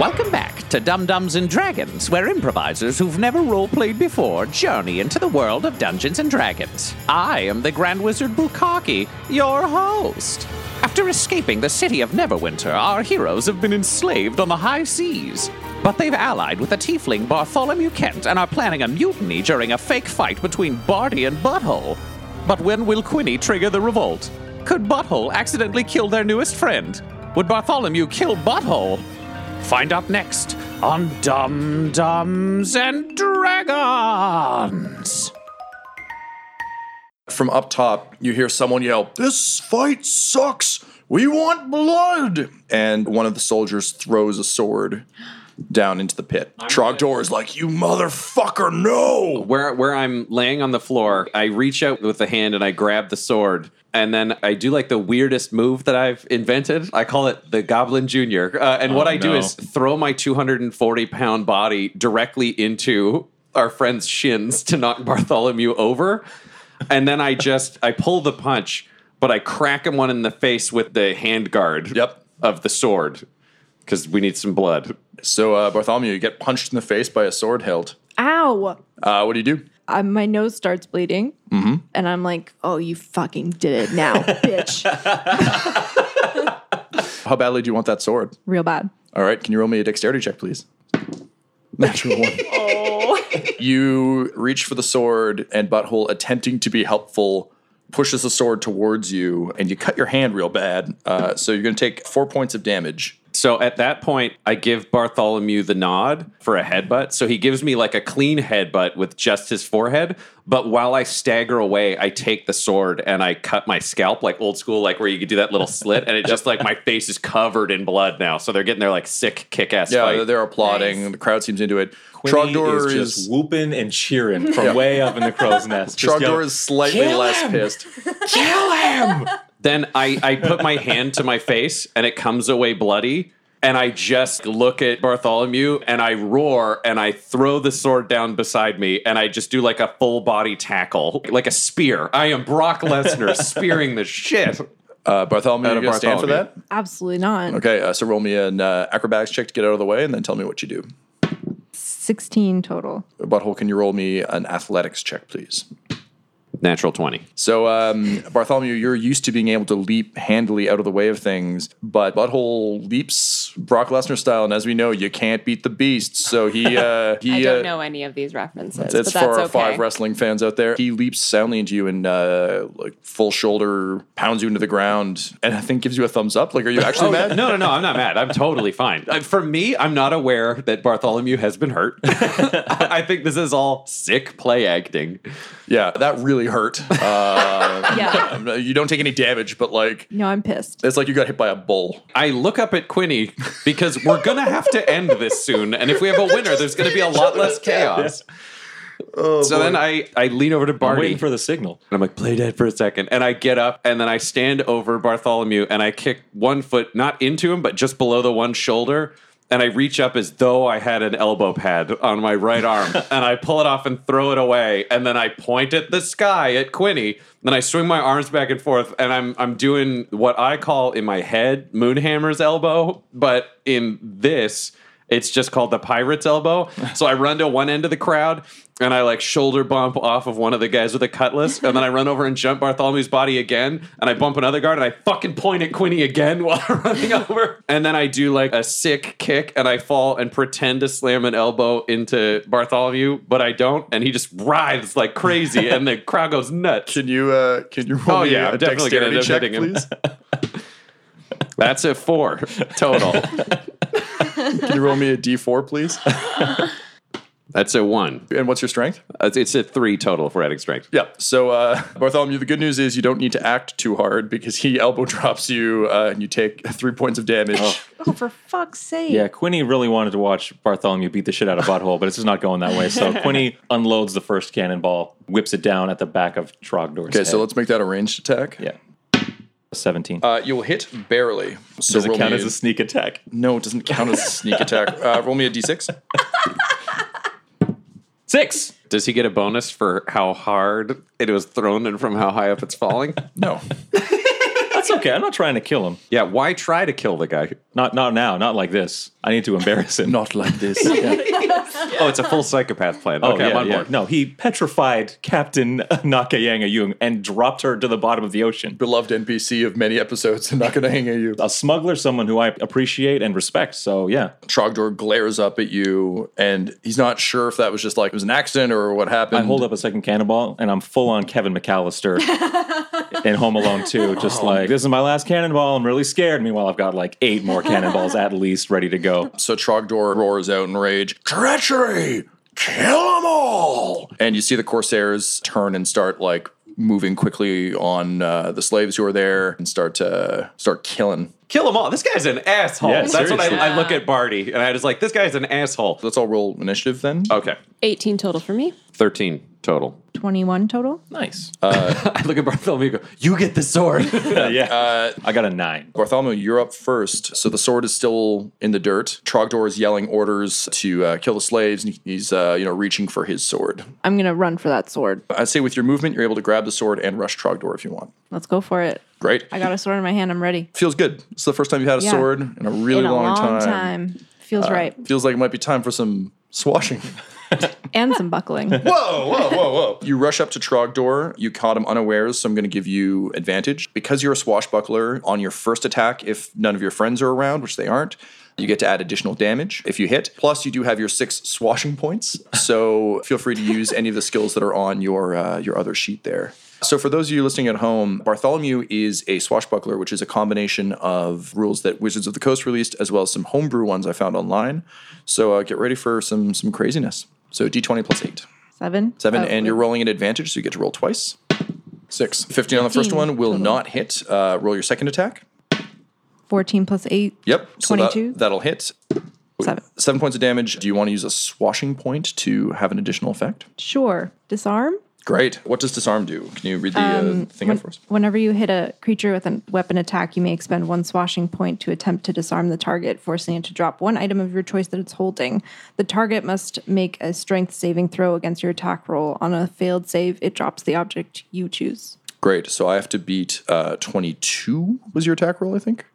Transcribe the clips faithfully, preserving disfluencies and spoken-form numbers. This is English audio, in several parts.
Welcome back to Dum Dums and Dragons, where improvisers who've never role-played before journey into the world of Dungeons and Dragons. I am the Grand Wizard Bukaki, your host. After escaping the city of Neverwinter, our heroes have been enslaved on the high seas. But they've allied with the tiefling Bartholomew Kent and are planning a mutiny during a fake fight between Barty and Butthole. But when will Quinny trigger the revolt? Could Butthole accidentally kill their newest friend? Would Bartholomew kill Butthole? Find out next on Dum Dums and Dragons. From up top, you hear someone yell, "This fight sucks! We want blood!" And one of the soldiers throws a sword down into the pit. I'm Trogdor right. is like, "You motherfucker, no!" Where where I'm laying on the floor, I reach out with a hand and I grab the sword. And then I do like the weirdest move that I've invented. I call it the Goblin Junior. Uh, and oh, what I no. do is throw my two hundred forty pound body directly into our friend's shins to knock Bartholomew over. And then I just, I pull the punch, but I crack him one in the face with the hand guard yep. of the sword. Because we need some blood. So, uh, Bartholomew, you get punched in the face by a sword hilt. Ow! Uh, what do you do? Uh, my nose starts bleeding. Mm-hmm. And I'm like, "Oh, you fucking did it now, bitch." How badly do you want that sword? Real bad. All right. Can you roll me a dexterity check, please? Natural one. Oh. You reach for the sword, and Butthole, attempting to be helpful, pushes the sword towards you, and you cut your hand real bad. Uh, so you're going to take four points of damage. So at that point, I give Bartholomew the nod for a headbutt. So he gives me like a clean headbutt with just his forehead. But while I stagger away, I take the sword and I cut my scalp, like old school, like where you could do that little slit. And it just like my face is covered in blood now. So they're getting their like sick kick-ass yeah, fight. Yeah, they're applauding. Nice. The crowd seems into it. Quinny Trogdor is, is just whooping and cheering from yeah. way up in the crow's nest. Trogdor yelling, is slightly less pissed. Kill him! Then I, I put my hand to my face, and it comes away bloody, and I just look at Bartholomew, and I roar, and I throw the sword down beside me, and I just do like a full-body tackle, like a spear. I am Brock Lesnar spearing the shit. Uh, Bartholomew, are you going to stand for that? Absolutely not. Okay, uh, so roll me an uh, acrobatics check to get out of the way, and then tell me what you do. sixteen total. Butthole, can you roll me an athletics check, please? Natural twenty. So, um, Bartholomew, you're used to being able to leap handily out of the way of things, but Butthole leaps Brock Lesnar style, and as we know, you can't beat the beast, so he... Uh, he I don't uh, know any of these references, it's, it's but that's okay. It's for our five wrestling fans out there. He leaps soundly into you and, uh, like, full shoulder pounds you into the ground, and I think gives you a thumbs up. Like, are you actually oh, mad? No, no, no, I'm not mad. I'm totally fine. For me, I'm not aware that Bartholomew has been hurt. I think this is all sick play acting. Yeah, that really hurt. Uh, yeah. You don't take any damage, but like... No, I'm pissed. It's like you got hit by a bull. I look up at Quinny because we're going to have to end this soon. And if we have a winner, there's going to be a lot less chaos. Yeah. Oh, so boy. Then I, I lean over to Barty. I'm waiting for the signal. And I'm like, play dead for a second. And I get up, and then I stand over Bartholomew, and I kick one foot, not into him, but just below the one shoulder. And I reach up as though I had an elbow pad on my right arm. And I pull it off and throw it away. And then I point at the sky at Quinny. Then I swing my arms back and forth. And I'm I'm doing what I call in my head Moonhammer's elbow. But in this, It's just called the Pirate's Elbow. So I run to one end of the crowd and I like shoulder bump off of one of the guys with a cutlass. And then I run over and jump Bartholomew's body again. And I bump another guard and I fucking point at Quinny again while I'm running over. And then I do like a sick kick and I fall and pretend to slam an elbow into Bartholomew, but I don't. And he just writhes like crazy and the crowd goes nuts. Can you, uh, can you roll oh, me yeah, a definitely dexterity check, him. please? That's a four total. Can you roll me a D four, please? That's a one. And what's your strength? Uh, it's a three total if we're adding strength. Yeah. So, uh, Bartholomew, the good news is you don't need to act too hard because he elbow drops you uh, and you take three points of damage. Oh. oh, for fuck's sake. Yeah, Quinny really wanted to watch Bartholomew beat the shit out of Butthole, but it's just not going that way. So, Quinny unloads the first cannonball, whips it down at the back of Trogdor's Okay, head. So let's make that a ranged attack. Yeah. seventeen. Uh, you'll hit barely. So does it count as a sneak attack? No, it doesn't count as a sneak attack. Uh, roll me a D six. Six. Does he get a bonus for how hard it was thrown and from how high up it's falling? No. That's okay. I'm not trying to kill him. Yeah, why try to kill the guy? Not not now. Not like this. I need to embarrass him. Not like this. Oh, it's a full psychopath plan. Okay, oh, yeah, I'm on yeah. board. No, he petrified Captain Nakayanga-yung and dropped her to the bottom of the ocean. Beloved N P C of many episodes, Nakayanga-yung. A smuggler, someone who I appreciate and respect, so yeah. Trogdor glares up at you, and he's not sure if that was just like, it was an accident or what happened. I hold up a second cannonball, and I'm full on Kevin McAllister in Home Alone two, just oh. like, this is my last cannonball, I'm really scared. Meanwhile, I've got like eight more cannonballs at least ready to go. So Trogdor roars out in rage, treachery! Kill them all! And you see the Corsairs turn and start like moving quickly on uh, the slaves who are there and start to uh, start killing. Kill them all. This guy's an asshole. Yeah, that's seriously. what I, I look at Barty and I just like, this guy's an asshole. Let's all roll initiative then. Okay. eighteen total for me. thirteen total. twenty-one total. Nice. Uh, I look at Bartholomew and go, you get the sword. uh, yeah. Uh, I got a nine. Bartholomew, you're up first. So the sword is still in the dirt. Trogdor is yelling orders to uh, kill the slaves. And he's, uh, you know, reaching for his sword. I'm going to run for that sword. I'd say with your movement, you're able to grab the sword and rush Trogdor if you want. Let's go for it. Great. I got a sword in my hand. I'm ready. Feels good. It's the first time you've had a yeah. sword in a really in a long, long time. time. Feels uh, right. Feels like it might be time for some swashing. And some buckling. Whoa, whoa, whoa, whoa. You rush up to Trogdor. You caught him unawares, so I'm going to give you advantage. Because you're a swashbuckler, on your first attack, if none of your friends are around, which they aren't, you get to add additional damage if you hit. Plus, you do have your six swashing points. So feel free to use any of the skills that are on your uh, your other sheet there. So for those of you listening at home, Bartholomew is a swashbuckler, which is a combination of rules that Wizards of the Coast released, as well as some homebrew ones I found online. So uh, get ready for some some craziness. So D twenty plus eight. Seven. Seven, oh, and you're rolling at advantage, so you get to roll twice. Six. fifteen on the first one will total. not hit. Uh, roll your second attack. fourteen plus eight. Yep. twenty-two. So that, that'll hit. Seven. Seven points of damage. Do you want to use a swashing point to have an additional effect? Sure. Disarm. Great. What does disarm do? Can you read the um, uh, thing when, out for us? Whenever you hit a creature with a weapon attack, you may expend one swashing point to attempt to disarm the target, forcing it to drop one item of your choice that it's holding. The target must make a strength saving throw against your attack roll. On a failed save, it drops the object you choose. Great. So I have to beat uh, twenty-two was your attack roll, I think?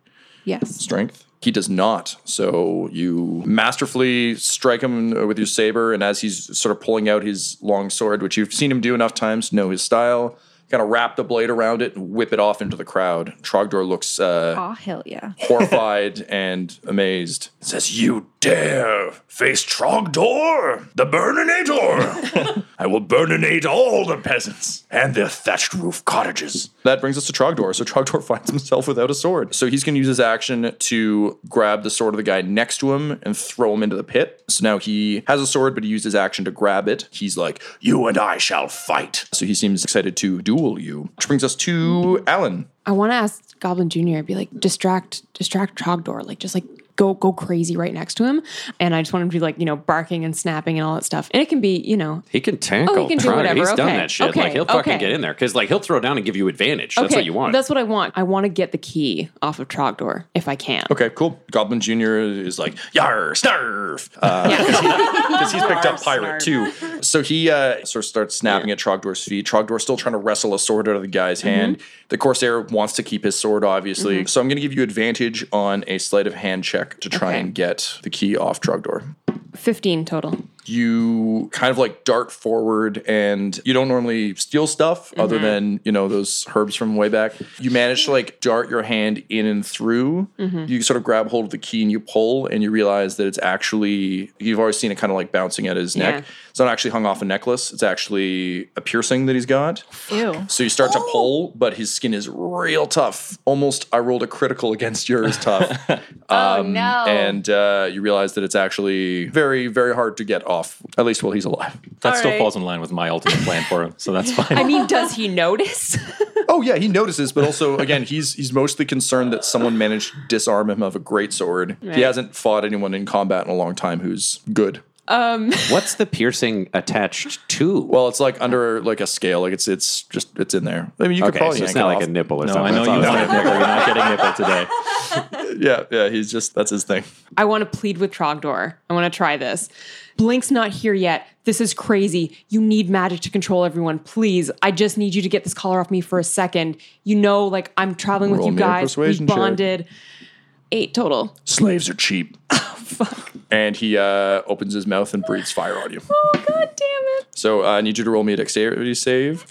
Yes. Strength. He does not. So you masterfully strike him with your saber, and as he's sort of pulling out his long sword, which you've seen him do enough times to know his style, kind of wrap the blade around it and whip it off into the crowd. Trogdor looks uh, oh, hell yeah. horrified and amazed. Says, you dare face Trogdor, the Burninator. I will burninate all the peasants and their thatched roof cottages. That brings us to Trogdor. So Trogdor finds himself without a sword. So he's going to use his action to grab the sword of the guy next to him and throw him into the pit. So now he has a sword, but he used his action to grab it. He's like, you and I shall fight. So he seems excited to do you, which brings us to Alan. I want to ask Goblin Junior, be like, distract, distract Trogdor, like just like go, go crazy right next to him. And I just want him to be like, you know, barking and snapping and all that stuff. And it can be, you know, he can tackle. Oh, he can do whatever. He's okay. done that shit. Okay. Like he'll okay. fucking get in there because like he'll throw down and give you advantage. That's okay. what you want. That's what I want. I want to get the key off of Trogdor if I can. Okay, cool. Goblin Junior is like, yar, snarf, because uh, he, he's picked up pirate too. So he uh, sort of starts snapping yeah. at Trogdor's feet. Trogdor's still trying to wrestle a sword out of the guy's mm-hmm. hand. The Corsair wants to keep his sword, obviously. Mm-hmm. So I'm going to give you advantage on a sleight of hand check check to try okay. and get the key off Trogdor. fifteen total. You kind of like dart forward, and you don't normally steal stuff mm-hmm. other than, you know, those herbs from way back. You manage to like dart your hand in and through. Mm-hmm. You sort of grab hold of the key and you pull, and you realize that it's actually, you've always seen it kind of like bouncing at his yeah. neck. It's not actually hung off a necklace. It's actually a piercing that he's got. Ew. So you start oh. to pull, but his skin is real tough. Almost, I rolled a critical against yours tough. um, oh, no. And uh, you realize that it's actually very, very hard to get off. Off, at least while he's alive. That All still right. falls in line with my ultimate plan for him, so that's fine. I mean, does he notice? Oh, yeah, he notices, but also, again, he's he's mostly concerned that someone managed to disarm him of a greatsword. Right. He hasn't fought anyone in combat in a long time who's good. Um. What's the piercing attached to? Well, it's like under like a scale. Like it's it's just it's in there. I mean, you could okay, probably. So it's not it like off. A nipple or no, something. I know you want a nipple. You're not getting nipple today. yeah, yeah. He's just that's his thing. I want to plead with Trogdor. I want to try this. Blink's not here yet. This is crazy. You need magic to control everyone, please. I just need you to get this collar off me for a second. You know, like I'm traveling Roll with you guys. We bonded. Check. Eight total. Slaves are cheap. Oh, fuck. And he uh, opens his mouth and breathes fire on you. Oh, god damn it. So uh, I need you to roll me a dexterity save.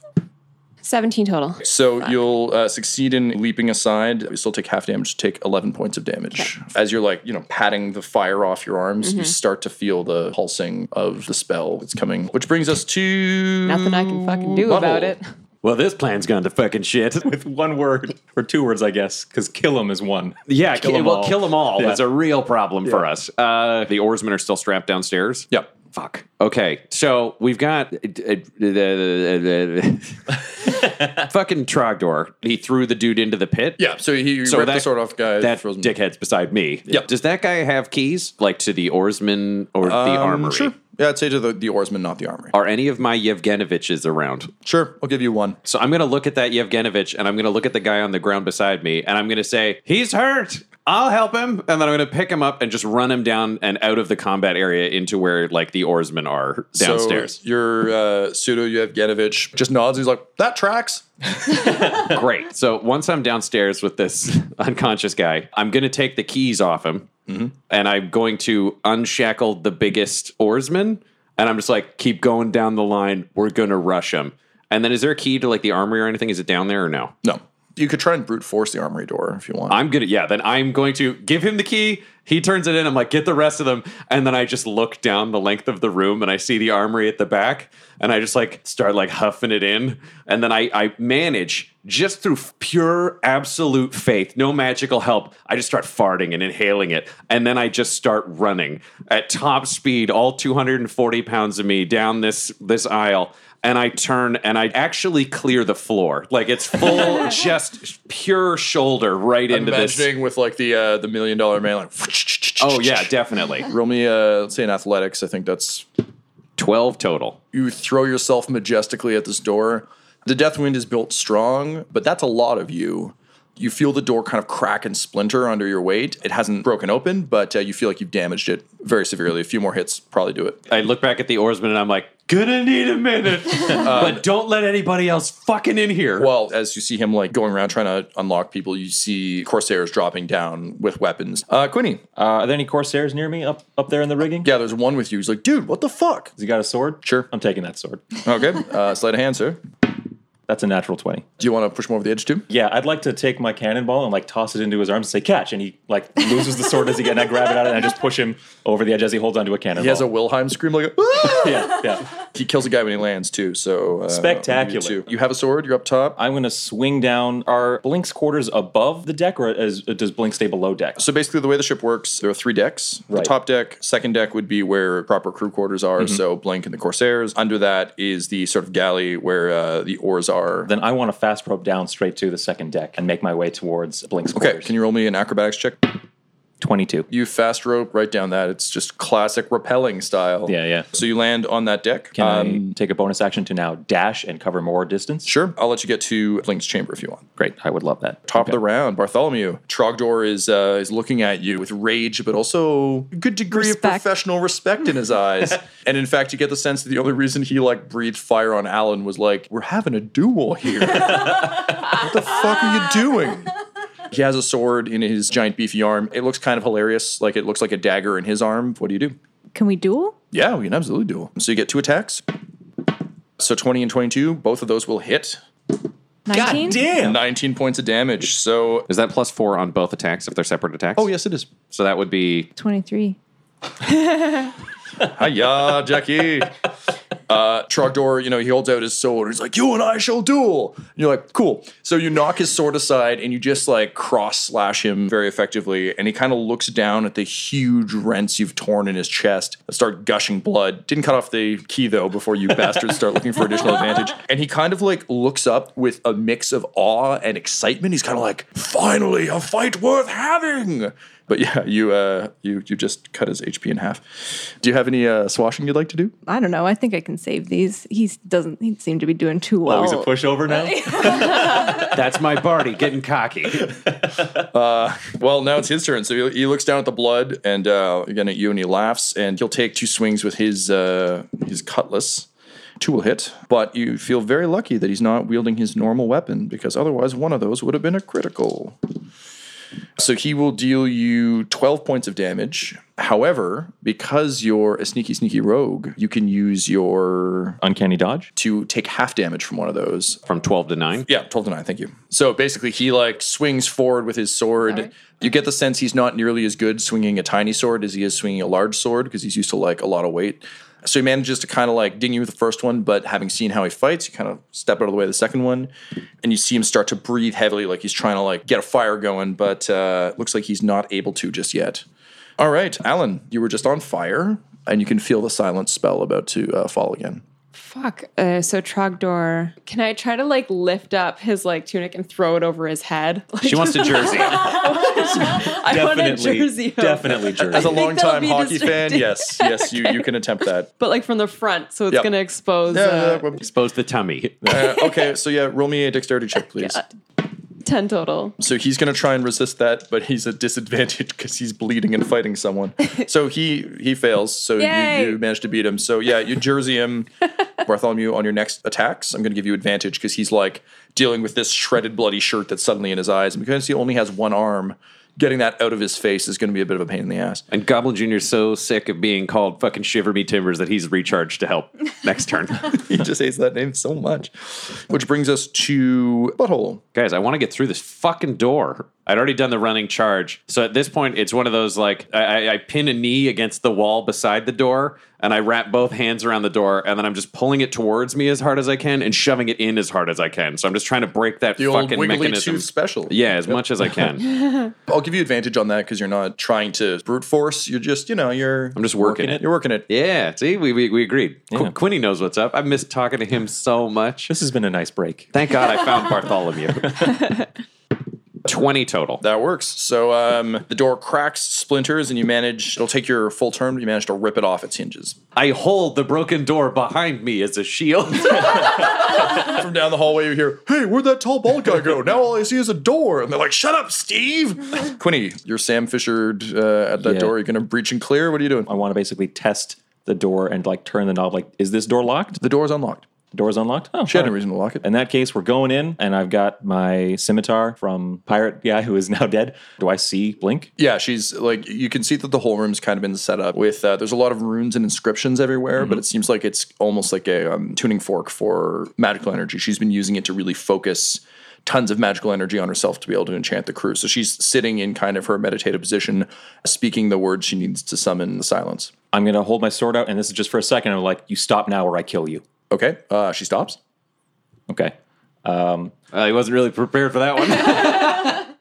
seventeen total. So Five. you'll uh, succeed in leaping aside. You still take half damage, take eleven points of damage. Okay. As you're like, you know, patting the fire off your arms, mm-hmm. you start to feel the pulsing of the spell that's coming. Which brings us to... Nothing I can fucking do Butthole. About it. Well, this plan's gone to fucking shit. With one word, or two words, I guess, because kill him is one. Yeah, kill ki- well, all. kill them all yeah. is a real problem yeah. for us. Uh, the oarsmen are still strapped downstairs? Yep. Fuck. Okay, so we've got uh, uh, uh, uh, fucking Trogdor. He threw the dude into the pit? Yeah, so he so ripped that, the sword off guy. That dickhead's beside me. Yep. Does that guy have keys, like to the oarsmen or um, the armory? Sure. Yeah, I'd say to the, the oarsman, not the armory. Are any of my Yevgenoviches around? Sure, I'll give you one. So I'm going to look at that Yevgenovich, and I'm going to look at the guy on the ground beside me, and I'm going to say, he's hurt! I'll help him, and then I'm going to pick him up and just run him down and out of the combat area into where, like, the oarsmen are downstairs. So your uh, pseudo-Yevgenovich just nods, he's like, that tracks! Great. So once I'm downstairs with this unconscious guy, I'm going to take the keys off him. Mm-hmm. And I'm going to unshackle the biggest oarsman, and I'm just like, keep going down the line. We're going to rush him. And then is there a key to like the armory or anything? Is it down there or no? No. You could try and brute force the armory door if you want. I'm going to, yeah, then I'm going to give him the key. He turns it in. I'm like, get the rest of them. And then I just look down the length of the room and I see the armory at the back. And I just like start like huffing it in. And then I, I manage just through pure absolute faith, no magical help. I just start farting and inhaling it. And then I just start running at top speed, all two hundred forty pounds of me down this this aisle. And I turn and I actually clear the floor. Like it's full, just pure shoulder right into Imagining this. Imagining with like the uh, the million dollar man. Like, oh yeah, definitely. Roll me, uh, let's say in athletics. I think that's twelve total. You throw yourself majestically at this door. The Deathwind is built strong, but that's a lot of you. You feel the door kind of crack and splinter under your weight. It hasn't broken open, but uh, you feel like you've damaged it very severely. A few more hits probably do it. I look back at the oarsman and I'm like, gonna need a minute, um, but don't let anybody else fucking in here. Well, as you see him like going around trying to unlock people, you see Corsairs dropping down with weapons. Uh, Quinny. Uh, are there any Corsairs near me up, up there in the rigging? Yeah, there's one with you. He's like, dude, what the fuck? Has he got a sword? Sure. I'm taking that sword. Okay. Uh, sleight of hand, sir. That's a natural twenty. Do you want to push him over the edge too? Yeah, I'd like to take my cannonball and like toss it into his arms and say catch, and he like loses the sword as he gets, and I grab it out and I just push him over the edge as he holds onto a cannonball. He has a Wilhelm scream like, ah! yeah, yeah. He kills a guy when he lands too, so uh, spectacular. You, you have a sword. You're up top. I'm gonna swing down. Are Blink's quarters above the deck, or is, does Blink stay below deck? So basically, the way the ship works, there are three decks. Right. The top deck, second deck would be where proper crew quarters are. Mm-hmm. So Blink and the Corsairs. Under that is the sort of galley where uh, the oars are. Are. Then I want to fast probe down straight to the second deck and make my way towards Blink's quarters. Okay, can you roll me an acrobatics check? twenty-two. You fast rope right down that. It's just classic rappelling style. Yeah, yeah. So you land on that deck. Can um, I take a bonus action to now dash and cover more distance? Sure. I'll let you get to Blink's chamber if you want. Great. I would love that. Top okay. of the round, Bartholomew. Trogdor is uh, is looking at you with rage, but also a good degree respect. Of professional respect in his eyes. And in fact, you get the sense that the only reason he like breathed fire on Alan was like, we're having a duel here. What the fuck are you doing? He has a sword in his giant beefy arm. It looks kind of hilarious. Like it looks like a dagger in his arm. What do you do? Can we duel? Yeah, we can absolutely duel. So you get two attacks. So twenty and twenty-two, both of those will hit. nineteen? God damn! nineteen points of damage. So is that plus four on both attacks if they're separate attacks? Oh, yes, it is. So that would be... twenty-three. Hiya, Jackie. Uh, Trogdor, you know, he holds out his sword. He's like, you and I shall duel. And you're like, cool. So you knock his sword aside and you just like cross slash him very effectively. And he kind of looks down at the huge rents you've torn in his chest and start gushing blood. Didn't cut off the key though before you bastards start looking for additional advantage. And he kind of like looks up with a mix of awe and excitement. He's kind of like, finally, a fight worth having. But yeah, you uh, you you just cut his H P in half. Do you have any uh, swashing you'd like to do? I don't know. I think I can save these. He doesn't. He seem to be doing too well. Oh, he's a pushover now. That's my Barty getting cocky. Uh, well, now it's his turn. So he, he looks down at the blood and uh, again at you, and he laughs, and he'll take two swings with his uh, his cutlass. Two will hit, but you feel very lucky that he's not wielding his normal weapon because otherwise one of those would have been a critical. So he will deal you twelve points of damage. However, because you're a sneaky, sneaky rogue, you can use your... Uncanny dodge? To take half damage from one of those. From twelve to nine? Yeah, twelve to nine, thank you. So basically he like swings forward with his sword. Sorry. You get the sense he's not nearly as good swinging a tiny sword as he is swinging a large sword because he's used to like a lot of weight. So he manages to kind of like ding you with the first one, but having seen how he fights, you kind of step out of the way of the second one, and you see him start to breathe heavily like he's trying to like get a fire going, but uh, looks like he's not able to just yet. All right, Alan, you were just on fire, and you can feel the silence spell about to uh, fall again. Fuck. Uh, so Trogdor, can I try to like lift up his like tunic and throw it over his head? Like, she wants a jersey. I definitely, want a jersey. Over. Definitely jersey. As a longtime hockey fan, yes, yes, you, you can attempt that. But like from the front, so it's yep. going to expose. Yeah, uh, yeah, yeah. Expose the tummy. Uh, okay, so yeah, roll me a dexterity check, please. God. ten total. So he's going to try and resist that, but he's at disadvantage because he's bleeding and fighting someone. So he he fails. So you, you manage to beat him. So yeah, you jersey him, Bartholomew, on your next attacks. I'm going to give you advantage because he's like dealing with this shredded bloody shirt that's suddenly in his eyes. And because he only has one arm, getting that out of his face is going to be a bit of a pain in the ass. And Goblin Junior's so sick of being called fucking Shiver Me Timbers that he's recharged to help next turn. He just hates that name so much. Which brings us to Butthole. Guys, I want to get through this fucking door. I'd already done the running charge. So at this point, it's one of those, like, I, I pin a knee against the wall beside the door, and I wrap both hands around the door, and then I'm just pulling it towards me as hard as I can and shoving it in as hard as I can. So I'm just trying to break that the fucking old mechanism. Tooth special. Yeah, as yep. much as I can. I'll give you advantage on that because you're not trying to brute force. You're just, you know, you're... I'm just working, working it. it. You're working it. Yeah, see, we we, we agreed. Yeah. Qu- Quinny knows what's up. I've missed talking to him so much. This has been a nice break. Thank God I found Bartholomew. twenty total. That works. So um, the door cracks, splinters, and you manage, it'll take your full turn, but you manage to rip it off its hinges. I hold the broken door behind me as a shield. From down the hallway, you hear, hey, where'd that tall bald guy go? Now all I see is a door. And they're like, shut up, Steve. Quinny, you're Sam Fishered uh, at that yeah. door. You're going to breach and clear? What are you doing? I want to basically test the door and like turn the knob. Like, is this door locked? The door's unlocked. Door's unlocked? Oh, she had no reason to lock it. In that case, we're going in, and I've got my scimitar from Pirate Guy, who is now dead. Do I see Blink? Yeah, she's like, you can see that the whole room's kind of been set up with, uh, there's a lot of runes and inscriptions everywhere, mm-hmm. but it seems like it's almost like a um, tuning fork for magical energy. She's been using it to really focus tons of magical energy on herself to be able to enchant the crew. So she's sitting in kind of her meditative position, speaking the words she needs to summon the silence. I'm going to hold my sword out, and this is just for a second. I'm like, you stop now or I kill you. Okay, uh, she stops. Okay. Um, uh, he wasn't really prepared for that one.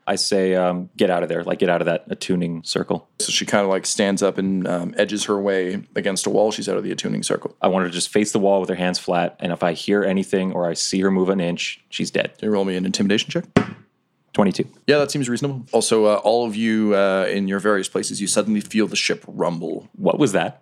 I say, um, get out of there. Like, get out of that attuning circle. So she kind of, like, stands up and um, edges her way against a wall. She's out of the attuning circle. I want her to just face the wall with her hands flat, and if I hear anything or I see her move an inch, she's dead. Can you roll me an intimidation check? twenty-two. Yeah, that seems reasonable. Also, uh, all of you uh, in your various places, you suddenly feel the ship rumble. What was that?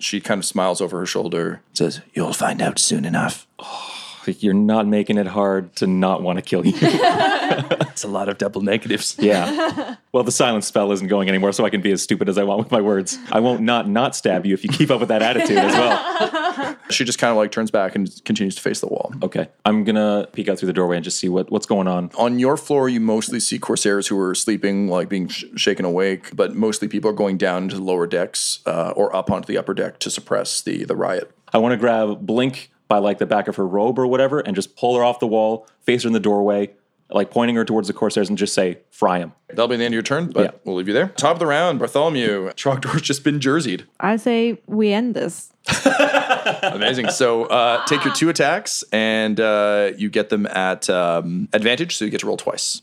She kind of smiles over her shoulder, says, you'll find out soon enough. Oh, you're not making it hard to not want to kill you. It's a lot of double negatives. Yeah. Well, the silence spell isn't going anymore, so I can be as stupid as I want with my words. I won't not not stab you if you keep up with that attitude as well. She just kind of like turns back and continues to face the wall. Okay. I'm going to peek out through the doorway and just see what, what's going on. On your floor, you mostly see Corsairs who are sleeping, like being sh- shaken awake, but mostly people are going down to the lower decks uh, or up onto the upper deck to suppress the, the riot. I want to grab Blink by like the back of her robe or whatever and just pull her off the wall, face her in the doorway, like pointing her towards the Corsairs and just say, fry him. That'll be the end of your turn, but yeah. We'll leave you there. Top of the round, Bartholomew. Trogdor's just been jerseyed. I say we end this. Amazing. So uh, take your two attacks and uh, you get them at um, advantage, so you get to roll twice.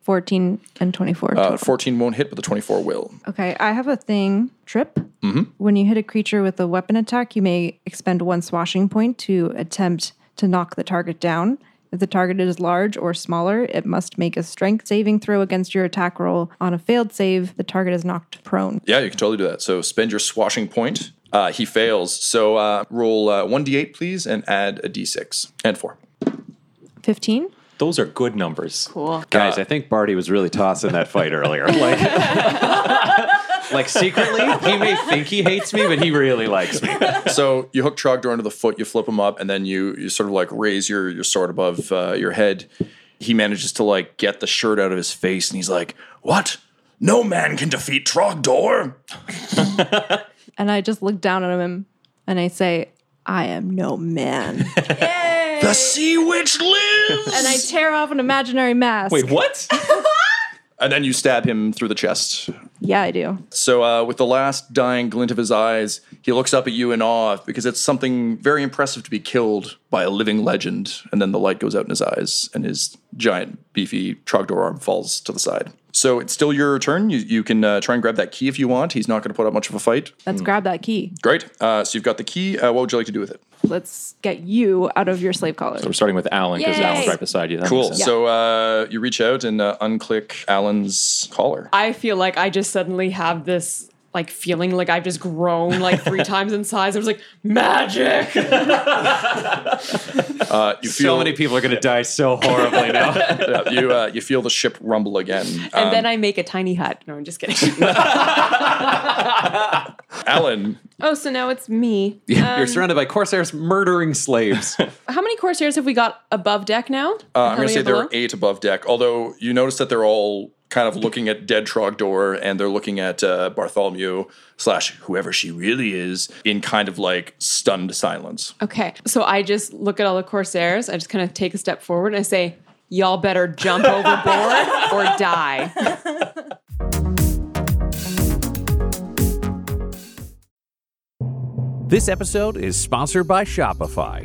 fourteen and twenty-four. Uh, fourteen won't hit, but the twenty-four will. Okay, I have a thing, trip. Mm-hmm. When you hit a creature with a weapon attack, you may expend one swashing point to attempt to knock the target down. If the target is large or smaller, it must make a strength saving throw against your attack roll. On a failed save, the target is knocked prone. Yeah, you can totally do that. So spend your swashing point. Uh, he fails. So uh, roll uh, one d eight, please, and add a d six. And four. fifteen. Those are good numbers. Cool. Guys, uh, I think Barty was really tossing that fight earlier. Like... Like, secretly, he may think he hates me, but he really likes me. So you hook Trogdor under the foot, you flip him up, and then you, you sort of, like, raise your, your sword above uh, your head. He manages to, like, get the shirt out of his face, and he's like, what? No man can defeat Trogdor? And I just look down at him, and I say, I am no man. Yay! The Sea Witch lives! And I tear off an imaginary mask. Wait, what? And then you stab him through the chest. Yeah, I do. So uh, with the last dying glint of his eyes, he looks up at you in awe because it's something very impressive to be killed by a living legend. And then the light goes out in his eyes and his giant, beefy Trogdor arm falls to the side. So it's still your turn. You, you can uh, try and grab that key if you want. He's not going to put up much of a fight. Let's mm. grab that key. Great. Uh, so you've got the key. Uh, what would you like to do with it? Let's get you out of your slave collar. So we're starting with Alan because Alan's right beside you. That cool. Yeah. So uh, you reach out and uh, unclick Alan's collar. I feel like I just suddenly have this like feeling like I've just grown like three times in size. I was like, magic! uh, you feel, so many people are going to die so horribly now. Yeah, you uh, you feel the ship rumble again. And um, then I make a tiny hut. No, I'm just kidding. Alan. Oh, so now it's me. Yeah, um, you're surrounded by Corsairs murdering slaves. How many Corsairs have we got above deck now? Uh, I'm going to say there below? Are eight above deck, although you notice that they're all kind of looking at dead Trogdor, and they're looking at uh, Bartholomew slash whoever she really is in kind of like stunned silence. Okay, so I just look at all the Corsairs. I just kind of take a step forward and I say, y'all better jump overboard or die. This episode is sponsored by Shopify.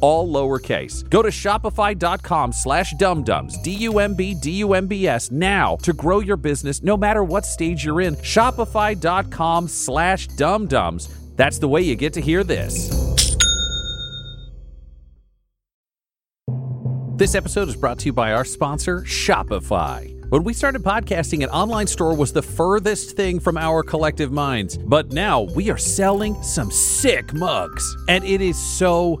all lowercase. Go to shopify.com slash dumdums, D U M B D U M B S now to grow your business no matter what stage you're in. Shopify.com slash dumdums. That's the way you get to hear this. This episode is brought to you by our sponsor, Shopify. When we started podcasting, an online store was the furthest thing from our collective minds. But now we are selling some sick mugs. And it is so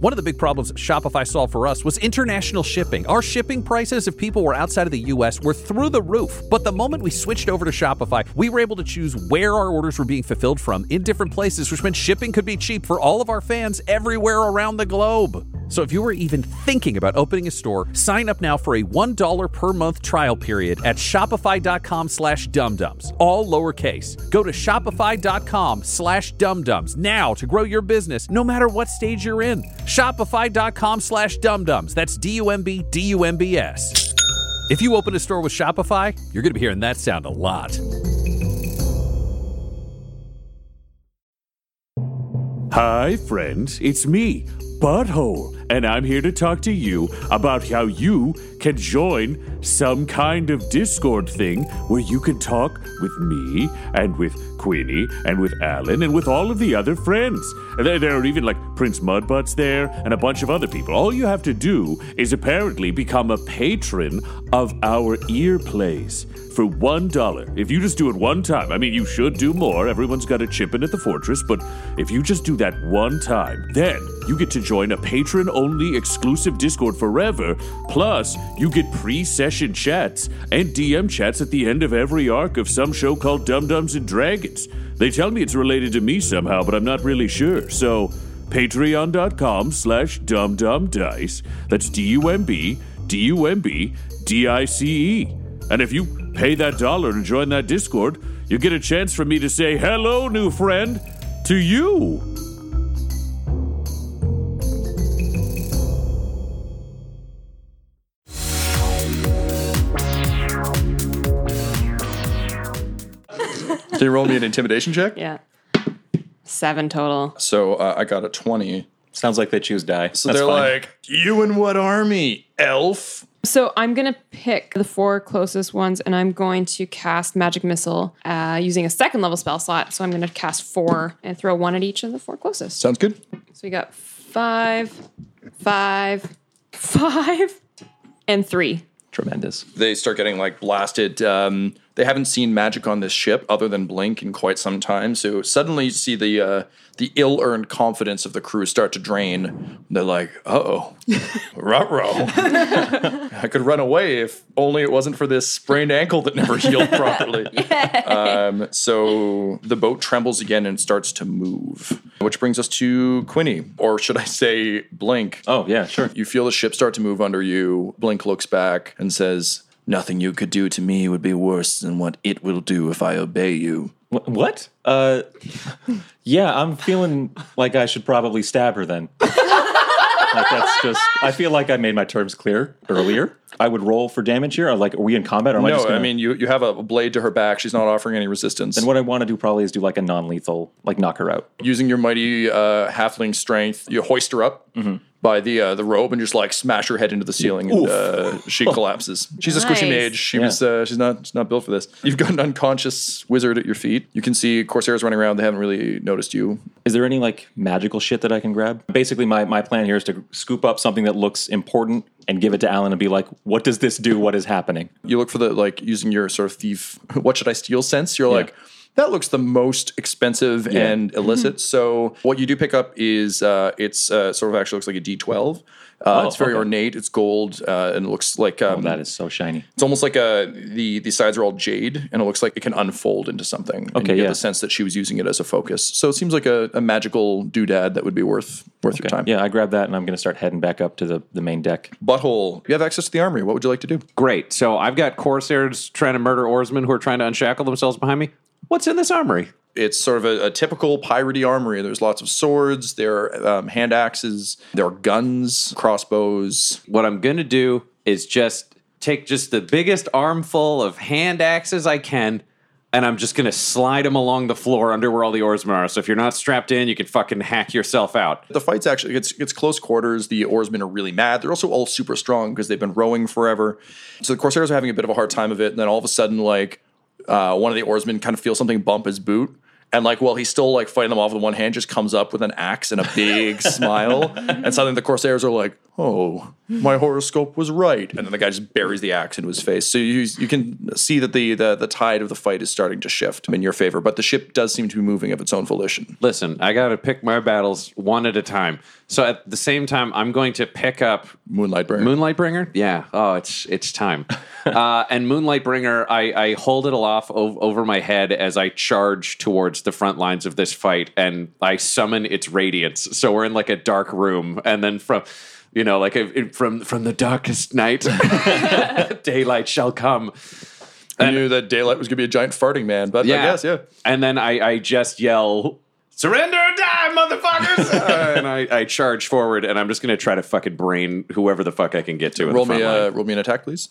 One of the big problems Shopify solved for us was international shipping. Our shipping prices, if people were outside of the U S, were through the roof. But the moment we switched over to Shopify, we were able to choose where our orders were being fulfilled from in different places, which meant shipping could be cheap for all of our fans everywhere around the globe. So if you were even thinking about opening a store, sign up now for a one dollar per month trial period at shopify.com slash dumdums, all lowercase. Go to shopify.com slash dumdums now to grow your business, no matter what stage you're in. Shopify.com slash dumdums. That's D U M B D U M B S. If you open a store with Shopify, you're going to be hearing that sound a lot. Hi, friends. It's me, Butthole, and I'm here to talk to you about how you can join some kind of Discord thing where you can talk with me and with Quinny and with Alan and with all of the other friends. There, there are even like Prince Mudbutts there and a bunch of other people. All you have to do is apparently become a patron of our ear plays for one dollar. If you just do it one time, I mean, you should do more. Everyone's got a chip in at the fortress, but if you just do that one time, then you get to join a patron-only exclusive Discord forever. Plus, you get pre-session chats and D M chats at the end of every arc of some show called Dum Dums and Dragons. They tell me it's related to me somehow, but I'm not really sure. So, patreon.com slash dumdumdice. That's D U M B, D U M B, D I C E. And if you pay that dollar to join that Discord, you get a chance for me to say hello, new friend, to you. Can you roll me an intimidation check? Yeah. Seven total. So uh, I got a twenty. Sounds like they choose die. So That's they're fine. Like, you and what army, elf? So I'm going to pick the four closest ones, and I'm going to cast Magic Missile uh, using a second level spell slot. So I'm going to cast four and throw one at each of the four closest. Sounds good. So we got five, five, five, and three. Tremendous. They start getting like blasted. Um, they haven't seen magic on this ship other than blink in quite some time. So suddenly you see the uh, the ill-earned confidence of the crew start to drain. They're like, uh-oh, ruh-roh. I could run away if only it wasn't for this sprained ankle that never healed properly. Um, so the boat trembles again and starts to move, which brings us to Quinny, or should I say blink. Oh, yeah, sure. You feel the ship start to move under you. Blink looks back and says, nothing you could do to me would be worse than what it will do if I obey you. Wh- what? Uh, yeah, I'm feeling like I should probably stab her then. Like that's just, I feel like I made my terms clear earlier. I would roll for damage here. Or like, are we in combat? Or am no, I, just gonna... I mean, you, you have a blade to her back. She's not offering any resistance. And what I want to do probably is do like a non-lethal, like knock her out. Using your mighty uh, halfling strength, you hoist her up. Mm-hmm. By the uh, the robe and just like smash her head into the ceiling. Oof. And uh, she collapses. She's nice. A squishy mage. She yeah. was uh, she's not she's not built for this. You've got an unconscious wizard at your feet. You can see Corsairs running around. They haven't really noticed you. Is there any like magical shit that I can grab? Basically, my my plan here is to scoop up something that looks important and give it to Alan and be like, what does this do? What is happening? You look for the like using your sort of thief. What should I steal sense? You're yeah. like. that looks the most expensive yeah. and illicit. Mm-hmm. So what you do pick up is uh, it's uh, sort of actually looks like a D twelve. Uh, oh, it's very okay. ornate. It's gold, uh, and it looks like um, oh, that is so shiny. It's almost like a the the sides are all jade, and it looks like it can unfold into something. Okay, and you yeah. get the sense that she was using it as a focus. So it seems like a, a magical doodad that would be worth worth okay. your time. Yeah, I grabbed that, and I'm going to start heading back up to the, the main deck. Butthole, you have access to the armory. What would you like to do? Great. So I've got Corsairs trying to murder oarsmen who are trying to unshackle themselves behind me. What's in this armory? It's sort of a, a typical piratey armory. There's lots of swords. There are um, hand axes. There are guns, crossbows. What I'm going to do is just take just the biggest armful of hand axes I can, and I'm just going to slide them along the floor under where all the oarsmen are. So if you're not strapped in, you can fucking hack yourself out. The fight's actually, it's, it's close quarters. The oarsmen are really mad. They're also all super strong because they've been rowing forever. So the Corsairs are having a bit of a hard time of it, and then all of a sudden, like, Uh, one of the oarsmen kind of feels something bump his boot. And, like, while he's still, like, fighting them off with one hand, just comes up with an axe and a big smile. And suddenly the Corsairs are like, oh, my horoscope was right. And then the guy just buries the axe into his face. So you you can see that the, the, the tide of the fight is starting to shift in your favor. But the ship does seem to be moving of its own volition. Listen, I got to pick my battles one at a time. So at the same time, I'm going to pick up... Moonlight Bringer. Moonlight Bringer? Yeah. Oh, it's it's time. uh, and Moonlight Bringer, I, I hold it aloft o- over my head as I charge towards the front lines of this fight. And I summon its radiance. So we're in, like, a dark room. And then from... You know, like a, from from the darkest night, daylight shall come. I knew that daylight was going to be a giant farting man, but yeah. I guess, yeah. And then I, I just yell, surrender or die, motherfuckers! uh, and I, I charge forward, and I'm just going to try to fucking brain whoever the fuck I can get to. Roll me, uh, roll me an attack, please.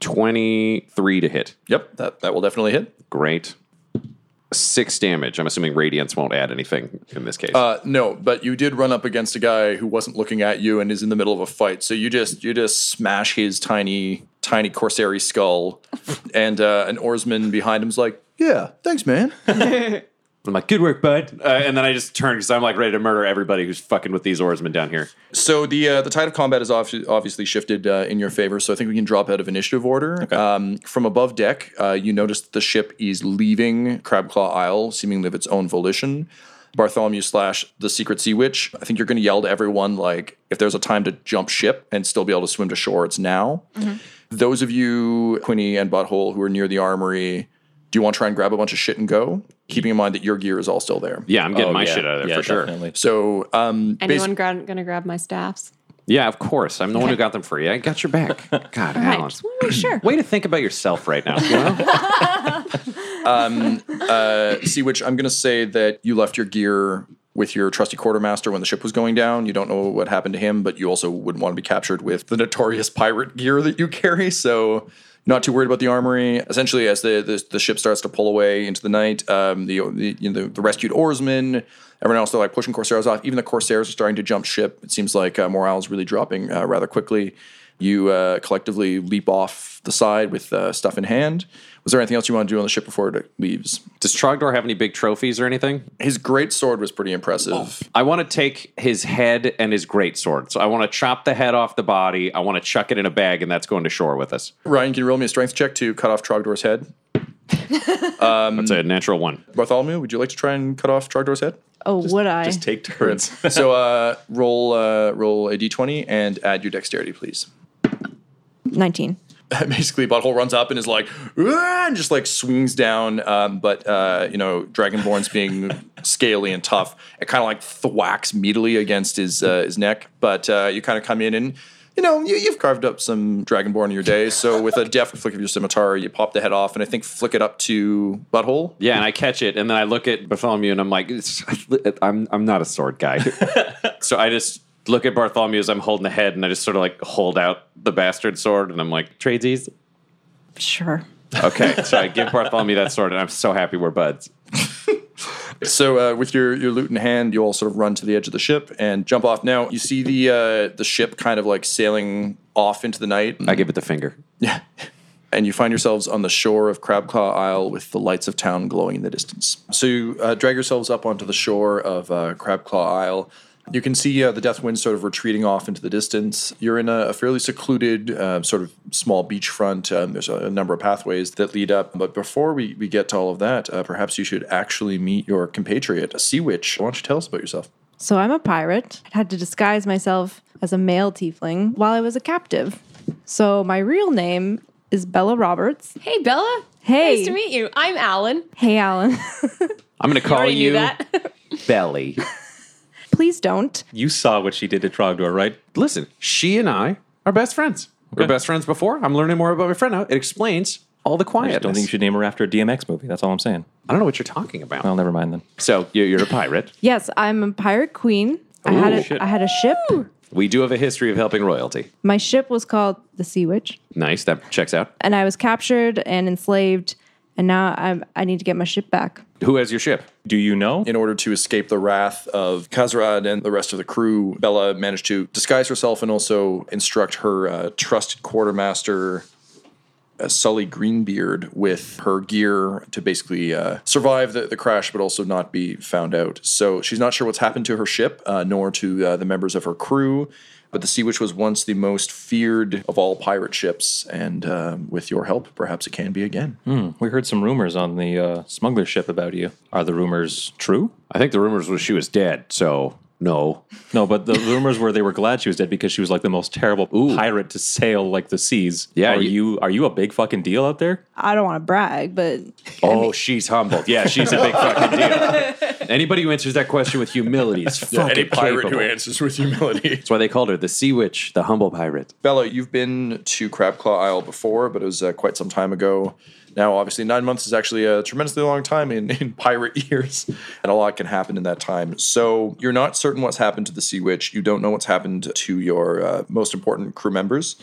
twenty-three to hit. Yep, that, that will definitely hit. Great. Six damage. I'm assuming radiance won't add anything in this case. Uh, no, but you did run up against a guy who wasn't looking at you and is in the middle of a fight. So you just you just smash his tiny tiny Corsairy skull, and uh, an oarsman behind him's like, "Yeah, thanks, man." I'm like, good work, bud. Uh, and then I just turn because I'm like ready to murder everybody who's fucking with these oarsmen down here. So the uh, the tide of combat is obviously shifted uh, in your favor. So I think we can drop out of initiative order. Okay. Um, from above deck, uh, you notice that the ship is leaving Crabclaw Isle, seemingly of its own volition. Bartholomew slash the Secret Sea Witch. I think you're going to yell to everyone, like, if there's a time to jump ship and still be able to swim to shore, it's now. Mm-hmm. Those of you, Quinny and Butthole, who are near the armory, do you want to try and grab a bunch of shit and go? Keeping in mind that your gear is all still there. Yeah, I'm getting oh, my yeah. shit out of there yeah, for sure. Definitely. So, um, anyone basi- gra- going to grab my staffs? Yeah, of course. I'm the okay. one who got them for you. I got your back. God, Alan. Right, just want to make sure. Way to think about yourself right now. You know? um, uh, see, which I'm going to say that you left your gear with your trusty quartermaster when the ship was going down. You don't know what happened to him, but you also wouldn't want to be captured with the notorious pirate gear that you carry. So... Not too worried about the armory. Essentially, as the the, the ship starts to pull away into the night, um, the the, you know, the the rescued oarsmen, everyone else, they're like pushing Corsairs off. Even the Corsairs are starting to jump ship. It seems like uh, morale is really dropping uh, rather quickly. You uh, collectively leap off the side with uh, stuff in hand. Was there anything else you want to do on the ship before it leaves? Does Trogdor have any big trophies or anything? His great sword was pretty impressive. Oh. I want to take his head and his great sword. So I want to chop the head off the body. I want to chuck it in a bag, and that's going to shore with us. Ryan, can you roll me a strength check to cut off Trogdor's head? um, that's a natural one. Bartholomew, would you like to try and cut off Trogdor's head? Oh, just, would I? Just take turns. so uh, roll, uh, roll a d twenty and add your dexterity, please. nineteen. Basically, Butthole runs up and is like, and just like swings down. Um, but, uh, you know, Dragonborn's being scaly and tough. It kind of like thwacks meatily against his uh, his neck. But uh, you kind of come in and, you know, you, you've carved up some Dragonborn in your day. So with a deft flick of your scimitar, you pop the head off and I think flick it up to Butthole. Yeah, and I catch it. And then I look at Bartholomew and I'm like, I'm, I'm not a sword guy. So I just... Look at Bartholomew as I'm holding the head, and I just sort of like hold out the bastard sword, and I'm like, tradesies? Sure. Okay, so I give Bartholomew that sword, and I'm so happy we're buds. So uh, with your, your loot in hand, you all sort of run to the edge of the ship and jump off. Now, you see the uh, the ship kind of like sailing off into the night. I give it the finger. Yeah. And you find yourselves on the shore of Crabclaw Isle with the lights of town glowing in the distance. So you uh, drag yourselves up onto the shore of uh, Crabclaw Isle. You can see uh, the Deathwind sort of retreating off into the distance. You're in a, a fairly secluded uh, sort of small beachfront. Um, there's a, a number of pathways that lead up. But before we, we get to all of that, uh, perhaps you should actually meet your compatriot, a Sea Witch. Why don't you tell us about yourself? So I'm a pirate. I had to disguise myself as a male tiefling while I was a captive. So my real name is Bella Roberts. Hey, Bella. Hey. Nice to meet you. I'm Alan. Hey, Alan. I'm going to call you, you Belly. Please don't. You saw what she did to Trogdor, right? Listen, she and I are best friends. Okay. We were best friends before. I'm learning more about my friend now. It explains all the quietness. I don't think you should name her after a D M X movie. That's all I'm saying. I don't know what you're talking about. Well, never mind then. So you're a pirate. Yes, I'm a pirate queen. Ooh, I had a, shit. I had a ship. We do have a history of helping royalty. My ship was called the Sea Witch. Nice. That checks out. And I was captured and enslaved. And now I'm, I need to get my ship back. Who has your ship? Do you know? In order to escape the wrath of Khazrad and the rest of the crew, Bella managed to disguise herself and also instruct her uh, trusted quartermaster, uh, Sully Greenbeard, with her gear to basically uh, survive the, the crash but also not be found out. So she's not sure what's happened to her ship, uh, nor to uh, the members of her crew. But the Sea Witch was once the most feared of all pirate ships, and um, with your help, perhaps it can be again. Mm, we heard some rumors on the uh, smuggler ship about you. Are the rumors true? I think the rumors was she was dead, so no. No, but the rumors were they were glad she was dead because she was like the most terrible Ooh. pirate to sail like the seas. Yeah, are you are you a big fucking deal out there? I don't want to brag, but... Oh, I mean... she's humbled. Yeah, she's a big fucking deal. Anybody who answers that question with humility is fucking yeah, any pirate capable. Who answers with humility. That's why they called her the Sea Witch, the humble pirate. Bella, you've been to Crabclaw Isle before, but it was uh, quite some time ago. Now, obviously, nine months is actually a tremendously long time in, in pirate years, and a lot can happen in that time. So you're not certain what's happened to the Sea Witch. You don't know what's happened to your uh, most important crew members.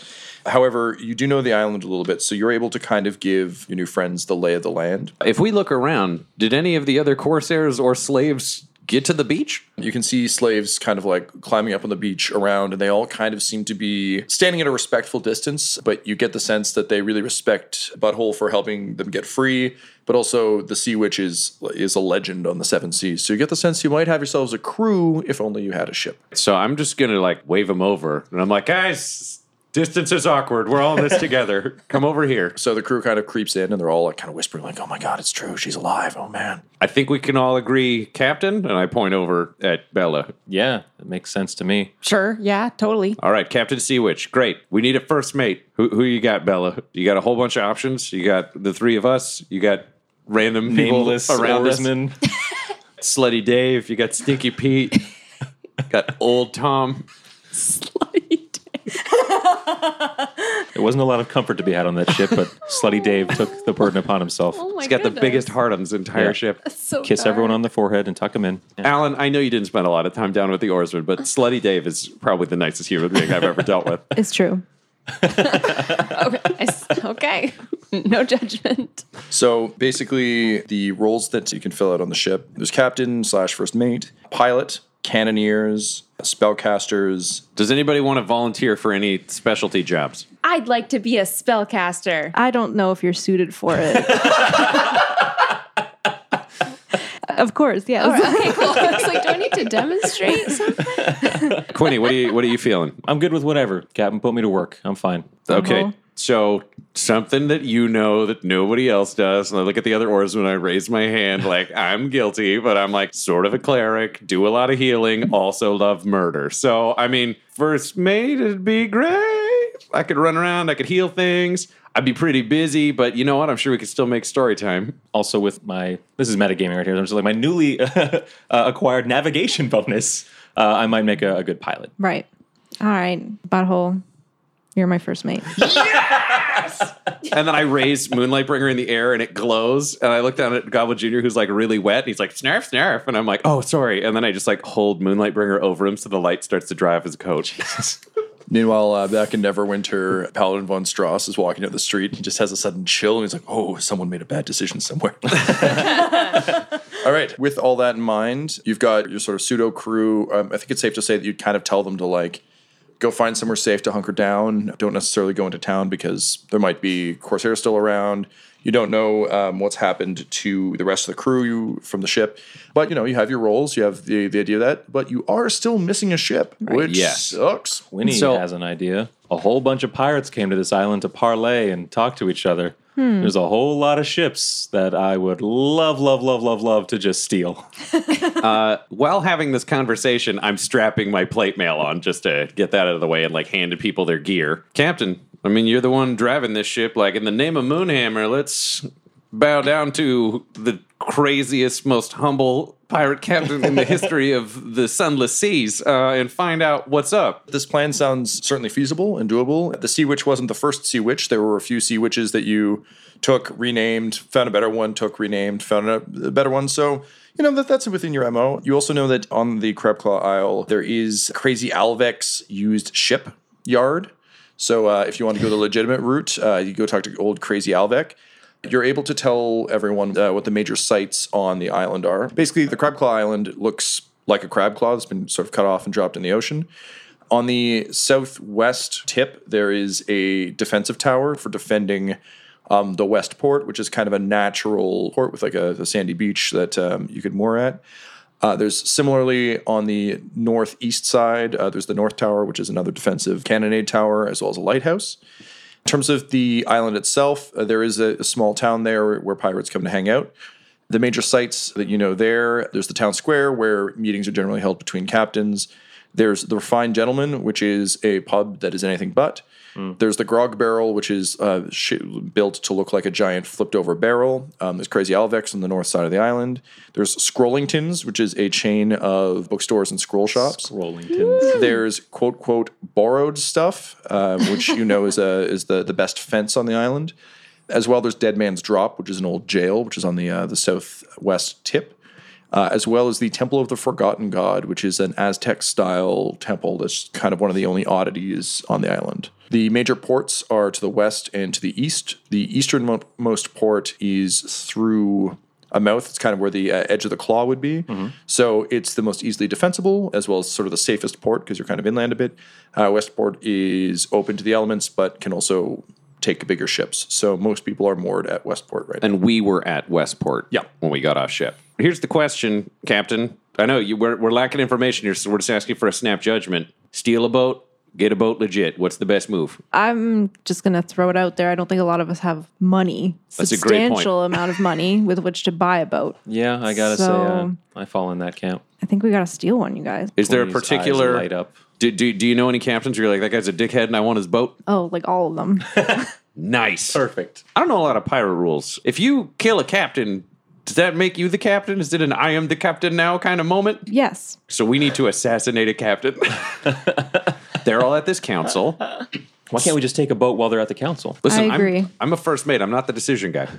However, you do know the island a little bit, so you're able to kind of give your new friends the lay of the land. If we look around, did any of the other corsairs or slaves get to the beach? You can see slaves kind of like climbing up on the beach around, and they all kind of seem to be standing at a respectful distance, but you get the sense that they really respect Butthole for helping them get free, but also the Sea Witch is, is a legend on the seven seas. So you get the sense you might have yourselves a crew if only you had a ship. So I'm just going to like wave them over, and I'm like, guys... Distance is awkward. We're all in this together. Come over here. So the crew kind of creeps in, and they're all like kind of whispering, like, oh, my God, it's true. She's alive. Oh, man. I think we can all agree, Captain. And I point over at Bella. Yeah, that makes sense to me. Sure. Yeah, totally. All right, Captain Sea Witch. Great. We need a first mate. Who, who you got, Bella? You got a whole bunch of options. You got the three of us. You got random nameless people around us. Slutty Dave. You got Stinky Pete. Got Old Tom. Slutty. There wasn't a lot of comfort to be had on that ship, but Slutty Dave took the burden upon himself. Oh He's got goodness. the biggest heart on his entire yeah. ship. So Kiss dark. everyone on the forehead and tuck them in. Yeah. Alan, I know you didn't spend a lot of time down with the oarsmen, but Slutty Dave is probably the nicest human being I've ever dealt with. It's true. Okay. No judgment. So basically, the roles that you can fill out on the ship, there's captain slash first mate, pilot, cannoneers, spellcasters. Does anybody want to volunteer for any specialty jobs? I'd like to be a spellcaster. I don't know if you're suited for it. Of course, yeah. Right. Okay, cool. I was like, do I need to demonstrate something? Quinny, what are you what are you feeling? I'm good with whatever. Captain, put me to work. I'm fine. Okay. Uh-huh. So something that you know that nobody else does, and I look at the other oarsmen, I raise my hand like I'm guilty, but I'm like sort of a cleric, do a lot of healing, also love murder. So, I mean, first mate, it'd be great. I could run around, I could heal things. I'd be pretty busy, but you know what? I'm sure we could still make story time. Also with my, this is metagaming right here. I'm just like my newly uh, acquired navigation bonus. Uh, I might make a, a good pilot. Right. All right. Butthole. You're my first mate. Yes! And then I raise Moonlight Bringer in the air, and it glows. And I look down at Goblin Junior, who's like really wet. And he's like, snarf, snarf. And I'm like, oh, sorry. And then I just like hold Moonlight Bringer over him so the light starts to dry off his coat. Jesus. Meanwhile, uh, back in Neverwinter, Paladin von Strauss is walking up the street. He just has a sudden chill, and he's like, oh, someone made a bad decision somewhere. All right. With all that in mind, you've got your sort of pseudo crew. Um, I think it's safe to say that you'd kind of tell them to like, go find somewhere safe to hunker down. Don't necessarily go into town because there might be Corsairs still around. You don't know um, what's happened to the rest of the crew you, from the ship. But, you know, you have your roles. You have the, the idea of that. But you are still missing a ship, right. which yes. sucks. Quinny so, has an idea. A whole bunch of pirates came to this island to parlay and talk to each other. Hmm. There's a whole lot of ships that I would love, love, love, love, love to just steal. uh, while having this conversation, I'm strapping my plate mail on just to get that out of the way and, like, hand to people their gear. Captain, I mean, you're the one driving this ship. Like, in the name of Moonhammer, let's bow down to the craziest, most humble pirate captain in the history of the Sunless Seas uh, and find out what's up. This plan sounds certainly feasible and doable. The Sea Witch wasn't the first Sea Witch. There were a few Sea Witches that you took, renamed, found a better one, took, renamed, found a better one. So, you know, that that's within your M O. You also know that on the Crabclaw Isle, there is Crazy Alvec's used ship yard. So uh, if you want to go the legitimate route, uh, you go talk to old Crazy Alvec. You're able to tell everyone uh, what the major sites on the island are. Basically, the Crabclaw Island looks like a crab claw that's been sort of cut off and dropped in the ocean. On the southwest tip, there is a defensive tower for defending um, the Westport, which is kind of a natural port with like a, a sandy beach that um, you could moor at. Uh, there's similarly on the northeast side, uh, there's the North Tower, which is another defensive cannonade tower, as well as a lighthouse. In terms of the island itself, uh, there is a, a small town there where pirates come to hang out. The major sites that you know there, there's the town square where meetings are generally held between captains. There's the Refined Gentleman, which is a pub that is anything but. Mm. There's the Grog Barrel, which is uh, sh- built to look like a giant flipped-over barrel. Um, there's Crazy Alvec's on the north side of the island. There's Scrollingtons, which is a chain of bookstores and scroll shops. Scrollingtons. There's, quote, quote, borrowed stuff, uh, which you know is a, is the, the best fence on the island. As well, there's Dead Man's Drop, which is an old jail, which is on the uh, the southwest tip. Uh, as well as the Temple of the Forgotten God, which is an Aztec-style temple that's kind of one of the only oddities on the island. The major ports are to the west and to the east. The easternmost port is through a mouth. It's kind of where the uh, edge of the claw would be. Mm-hmm. So it's the most easily defensible, as well as sort of the safest port, because you're kind of inland a bit. Uh, Westport is open to the elements, but can also take bigger ships. So most people are moored at Westport right now. And we were at Westport yeah. when we got off ship. Here's the question, Captain. I know you we're, we're lacking information here, so we're just asking for a snap judgment. Steal a boat, get a boat legit. What's the best move? I'm just going to throw it out there. I don't think a lot of us have money. That's a great point. Substantial amount of money with which to buy a boat. Yeah, I got to so, say, uh, I fall in that camp. I think we got to steal one, you guys. Is there a particular... light up? Do, do, do you know any captains where you're like, that guy's a dickhead and I want his boat? Oh, like all of them. Nice. Perfect. I don't know a lot of pirate rules. If you kill a captain... does that make you the captain? Is it an I am the captain now kind of moment? Yes. So we need to assassinate a captain. They're all at this council. Why can't we just take a boat while they're at the council? Listen, I agree. I'm, I'm a first mate. I'm not the decision guy.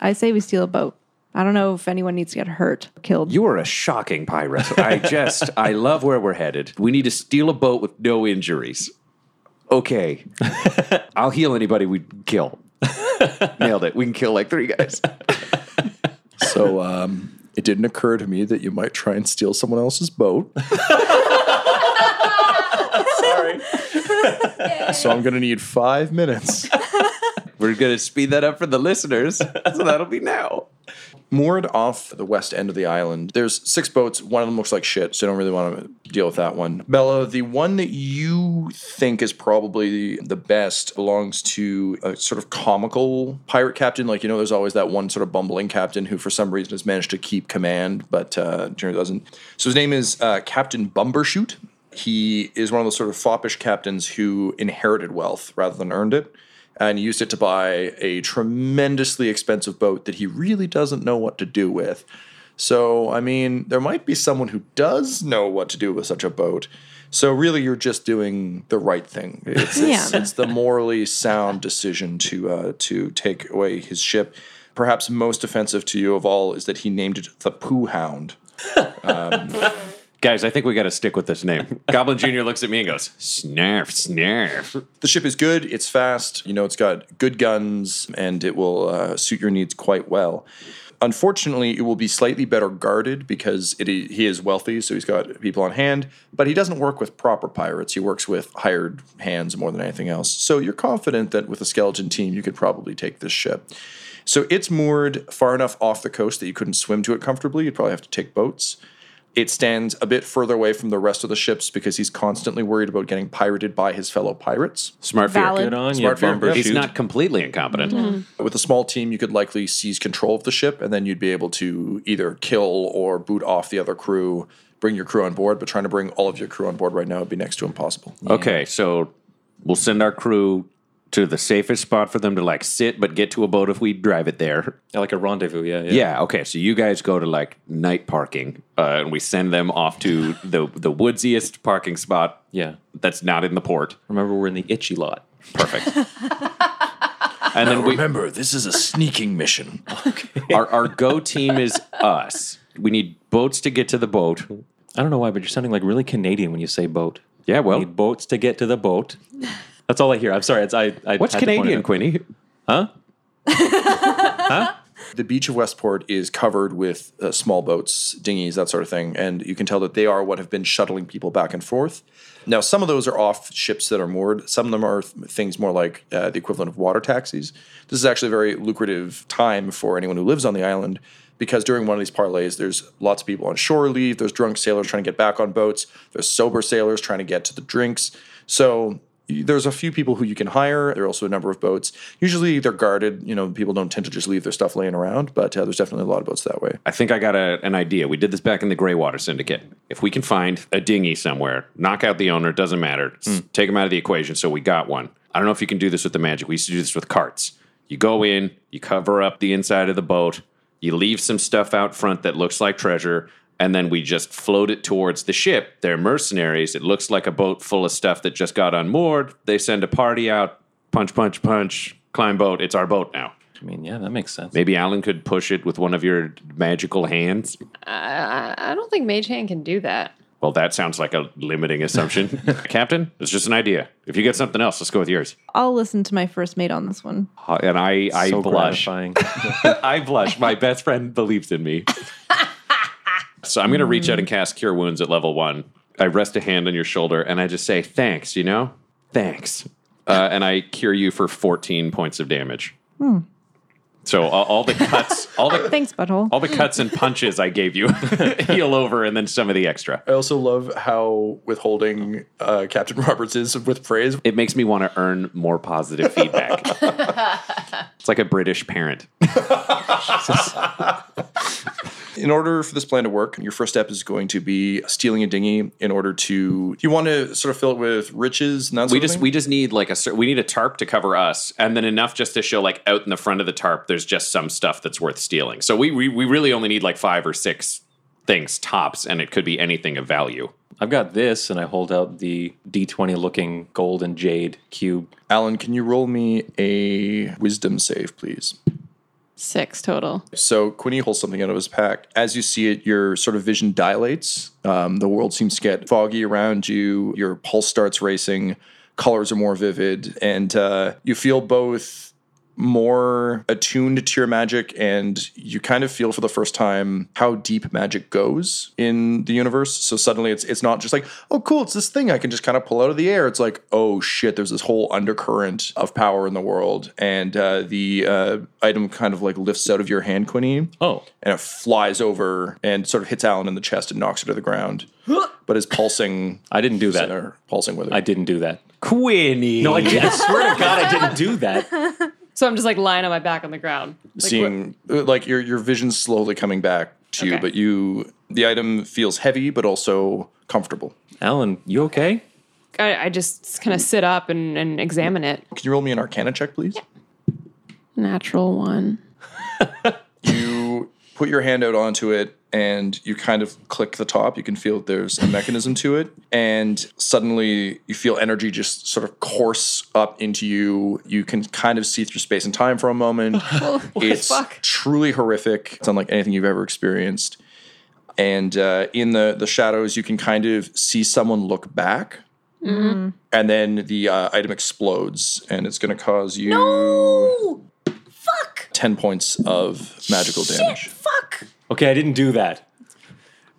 I say we steal a boat. I don't know if anyone needs to get hurt or killed. You are a shocking pirate. I just, I love where we're headed. We need to steal a boat with no injuries. Okay. I'll heal anybody we kill. Nailed it. We can kill like three guys. So um, it didn't occur to me that you might try and steal someone else's boat. Sorry. Yay. So I'm going to need five minutes. We're going to speed that up for the listeners. So that'll be now. Moored off the west end of the island, there's six boats. One of them looks like shit, so I don't really want to deal with that one. Bella, the one that you think is probably the best belongs to a sort of comical pirate captain. Like, you know, there's always that one sort of bumbling captain who for some reason has managed to keep command, but uh, generally doesn't. So his name is uh, Captain Bumbershoot. He is one of those sort of foppish captains who inherited wealth rather than earned it, and used it to buy a tremendously expensive boat that he really doesn't know what to do with. So, I mean, there might be someone who does know what to do with such a boat. So really, you're just doing the right thing. It's, it's, yeah. it's the morally sound decision to uh, to take away his ship. Perhaps most offensive to you of all is that he named it the Pooh Hound. Um Guys, I think we got to stick with this name. Goblin Junior looks at me and goes, snarf, snarf. The ship is good. It's fast. You know, it's got good guns, and it will uh, suit your needs quite well. Unfortunately, it will be slightly better guarded because it, he is wealthy, so he's got people on hand. But he doesn't work with proper pirates. He works with hired hands more than anything else. So you're confident that with a skeleton team, you could probably take this ship. So it's moored far enough off the coast that you couldn't swim to it comfortably. You'd probably have to take boats. It stands a bit further away from the rest of the ships because he's constantly worried about getting pirated by his fellow pirates. Smart fear. Good on you, Bumbershoot. He's not completely incompetent. Mm-hmm. With a small team, you could likely seize control of the ship, and then you'd be able to either kill or boot off the other crew, bring your crew on board, but trying to bring all of your crew on board right now would be next to impossible. Yeah. Okay, so we'll send our crew to the safest spot for them to, like, sit but get to a boat if we drive it there. Yeah, like a rendezvous, yeah, yeah. Yeah, okay, so you guys go to, like, night parking, uh, and we send them off to the the woodsiest parking spot. Yeah. That's not in the port. Remember, we're in the itchy lot. Perfect. And then we, remember, this is a sneaking mission. Okay. Our, our go team is us. We need boats to get to the boat. I don't know why, but you're sounding, like, really Canadian when you say boat. Yeah, well. We need boats to get to the boat. That's all I hear. I'm sorry. It's, I, I What's Canadian, Quinny? Huh? Huh? The beach of Westport is covered with uh, small boats, dinghies, that sort of thing, and you can tell that they are what have been shuttling people back and forth. Now, some of those are off ships that are moored. Some of them are th- things more like uh, the equivalent of water taxis. This is actually a very lucrative time for anyone who lives on the island because during one of these parlays, there's lots of people on shore leave. There's drunk sailors trying to get back on boats. There's sober sailors trying to get to the drinks. So there's a few people who you can hire. There are also a number of boats. Usually they're guarded. You know, people don't tend to just leave their stuff laying around, but uh, there's definitely a lot of boats that way. I think I got a, an idea. We did this back in the Greywater Syndicate. If we can find a dinghy somewhere, knock out the owner, doesn't matter. Mm. Take them out of the equation, so we got one. I don't know if you can do this with the magic. We used to do this with carts. You go in, you cover up the inside of the boat, you leave some stuff out front that looks like treasure, and then we just float it towards the ship. They're mercenaries. It looks like a boat full of stuff that just got unmoored. They send a party out. Punch, punch, punch. Climb boat. It's our boat now. I mean, yeah, that makes sense. Maybe Alan could push it with one of your magical hands. I, I don't think Mage Hand can do that. Well, that sounds like a limiting assumption. Captain, it's just an idea. If you get something else, let's go with yours. I'll listen to my first mate on this one. Uh, and I, I so blush. I blush. My best friend believes in me. So I'm going to reach out and cast Cure Wounds at level one. I rest a hand on your shoulder, and I just say, thanks, you know? Thanks. Uh, and I cure you for fourteen points of damage. Hmm. So all, all the cuts... all the Thanks, Butthole. All the cuts and punches I gave you heal over, and then some of the extra. I also love how withholding uh, Captain Roberts is with praise. It makes me want to earn more positive feedback. It's like a British parent. Jesus. In order for this plan to work, your first step is going to be stealing a dinghy. In order to, you want to sort of fill it with riches. And that sort we of just thing? we just need like a we need a tarp to cover us, and then enough just to show like out in the front of the tarp. There's just some stuff that's worth stealing. So we we, we really only need like five or six things tops, and it could be anything of value. I've got this, and I hold out the D twenty looking gold and jade cube. Alan, can you roll me a wisdom save, please? Six total. So Quinny holds something out of his pack. As you see it, your sort of vision dilates. Um, the world seems to get foggy around you. Your pulse starts racing. Colors are more vivid. And uh, you feel both more attuned to your magic, and you kind of feel for the first time how deep magic goes in the universe. So suddenly it's it's not just like, oh, cool, it's this thing I can just kind of pull out of the air. It's like, oh, shit, there's this whole undercurrent of power in the world. And uh, the uh, item kind of like lifts out of your hand, Quinny. Oh. And it flies over and sort of hits Alan in the chest and knocks her to the ground. But is pulsing. I didn't do that. Pulsing with it. I didn't do that. Quinny. No, I, did. I swear to God, I didn't do that. So I'm just like lying on my back on the ground. Like, Seeing, what? like your your vision's slowly coming back to okay. you, but you, the item feels heavy, but also comfortable. Alan, you okay? I, I just kind of sit up and, and examine it. Can you roll me an Arcana check, please? Yeah. Natural one. You put your hand out onto it, and you kind of click the top. You can feel there's a mechanism to it. And suddenly you feel energy just sort of course up into you. You can kind of see through space and time for a moment. It's truly horrific. It's unlike anything you've ever experienced. And uh, in the, the shadows, you can kind of see someone look back. Mm-hmm. And then the uh, item explodes, and it's going to cause you... No! Fuck! ten points of magical Shit, damage. Fuck! Okay, I didn't do that.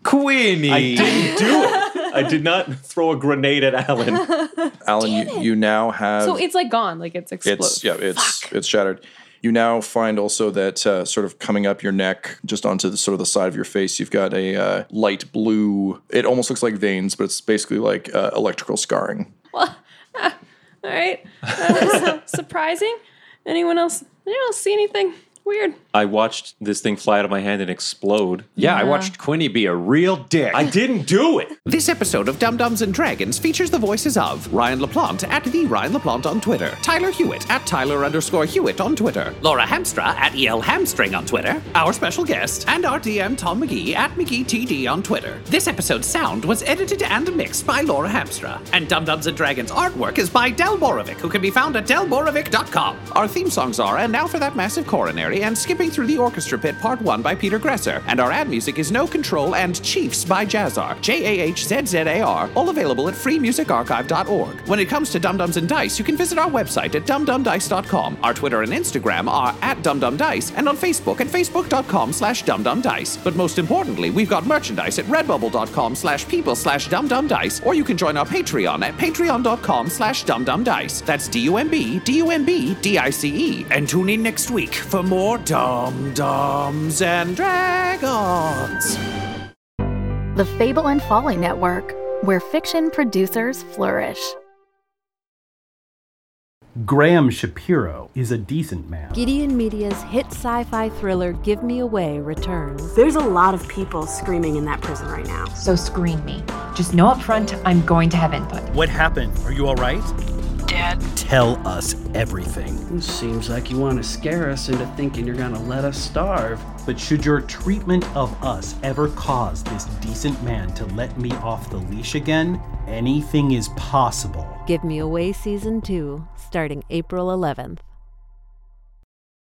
Quinny! I didn't do it. I did not throw a grenade at Alan. Alan, you, you now have... So it's, like, gone. Like, it's exploded. It's, yeah, it's Fuck. it's shattered. You now find also that uh, sort of coming up your neck, just onto the sort of the side of your face, you've got a uh, light blue... It almost looks like veins, but it's basically like uh, electrical scarring. Well, uh, all right. Uh, surprising. Anyone else? Anyone else see anything weird? I watched this thing fly out of my hand and explode. Yeah, yeah. I watched Quinny be a real dick. I didn't do it. This episode of Dum Dums and Dragons features the voices of Ryan LaPlante at the Ryan LaPlante on Twitter, Tyler Hewitt at Tyler underscore Hewitt on Twitter, Laura Hamstra at E L Hamstring on Twitter, our special guest, and our D M Tom McGee at McGeeTD on Twitter. This episode's sound was edited and mixed by Laura Hamstra, and Dum Dums and Dragons artwork is by Del Borovic, who can be found at del borovic dot com. Our theme songs are And Now for That Massive Coronary and Skipping Through the Orchestra Pit Part one by Peter Gresser. And our ad music is No Control and Chiefs by Jazzar, J A H Z Z A R, all available at free music archive dot org. When it comes to Dum Dums and Dice, you can visit our website at dum dum dice dot com. Our Twitter and Instagram are at dumdumdice, and on Facebook at facebook dot com slash dumdumdice. But most importantly, we've got merchandise at redbubble dot com slash people slash dumdumdice, or you can join our Patreon at patreon dot com slash dumdumdice. That's D U M B, D U M B, D I C E. And tune in next week for more More Dum Dums and Dragons. The Fable and Folly Network, where fiction producers flourish. Graham Shapiro is a decent man. Gideon Media's hit sci-fi thriller Give Me Away returns. There's a lot of people screaming in that prison right now. So screen me. Just know up front I'm going to have input. What happened? Are you all right? Dad. Tell us everything. It seems like you want to scare us into thinking you're going to let us starve. But should your treatment of us ever cause this decent man to let me off the leash again, anything is possible. Give Me Away Season two, starting April eleventh.